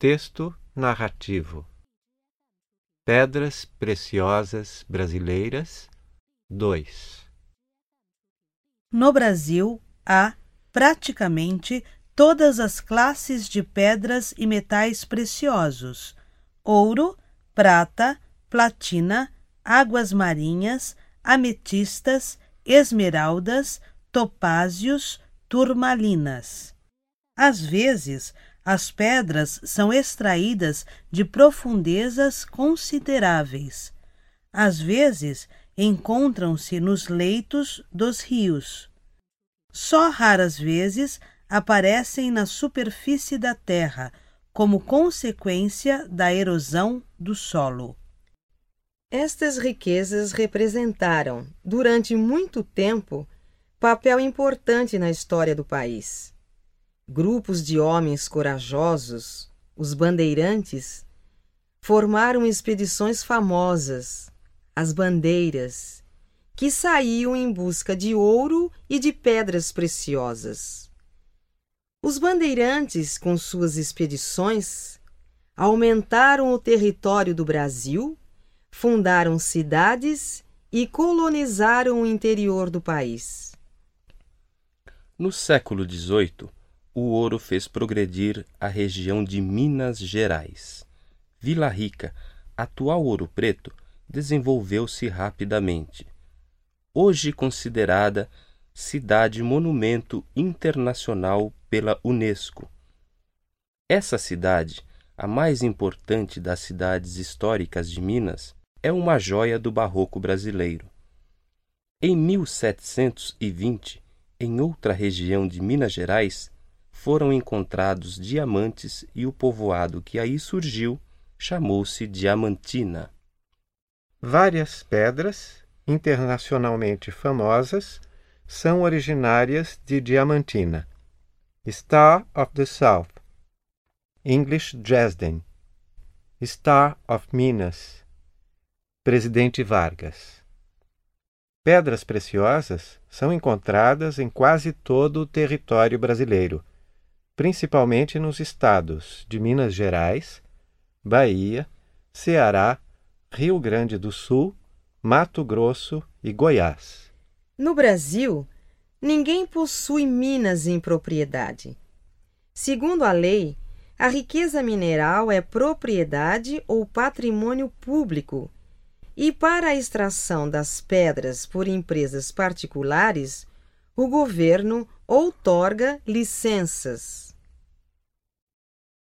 Texto narrativo. Pedras Preciosas Brasileiras 2. No Brasil, há, praticamente, todas as classes de pedras e metais preciosos: ouro, prata, platina, águas marinhas, ametistas, esmeraldas, topázios, turmalinas. Às vezes, as pedras são extraídas de profundezas consideráveis. Às vezes, encontram-se nos leitos dos rios. Só raras vezes aparecem na superfície da terra, como consequência da erosão do solo. Estas riquezas representaram, durante muito tempo, papel importante na história do país. Grupos de homens corajosos, os bandeirantes, formaram expedições famosas, as bandeiras, que saíam em busca de ouro e de pedras preciosas. Os bandeirantes, com suas expedições, aumentaram o território do Brasil, fundaram cidades e colonizaram o interior do país. No século XVIII, o ouro fez progredir a região de Minas Gerais. Vila Rica, atual Ouro Preto, desenvolveu-se rapidamente. Hoje considerada cidade-monumento internacional pela UNESCO. Essa cidade, a mais importante das cidades históricas de Minas, é uma joia do barroco brasileiro. Em 1720, em outra região de Minas Gerais, foram encontrados diamantes e o povoado que aí surgiu chamou-se Diamantina. Várias pedras, internacionalmente famosas, são originárias de Diamantina. Star of the South, English Dresden, Star of Minas, Presidente Vargas. Pedras preciosas são encontradas em quase todo o território brasileiro, principalmente nos estados de Minas Gerais, Bahia, Ceará, Rio Grande do Sul, Mato Grosso e Goiás. No Brasil, ninguém possui minas em propriedade. Segundo a lei, a riqueza mineral é propriedade ou patrimônio público, e para a extração das pedras por empresas particulares, o governo outorga licenças.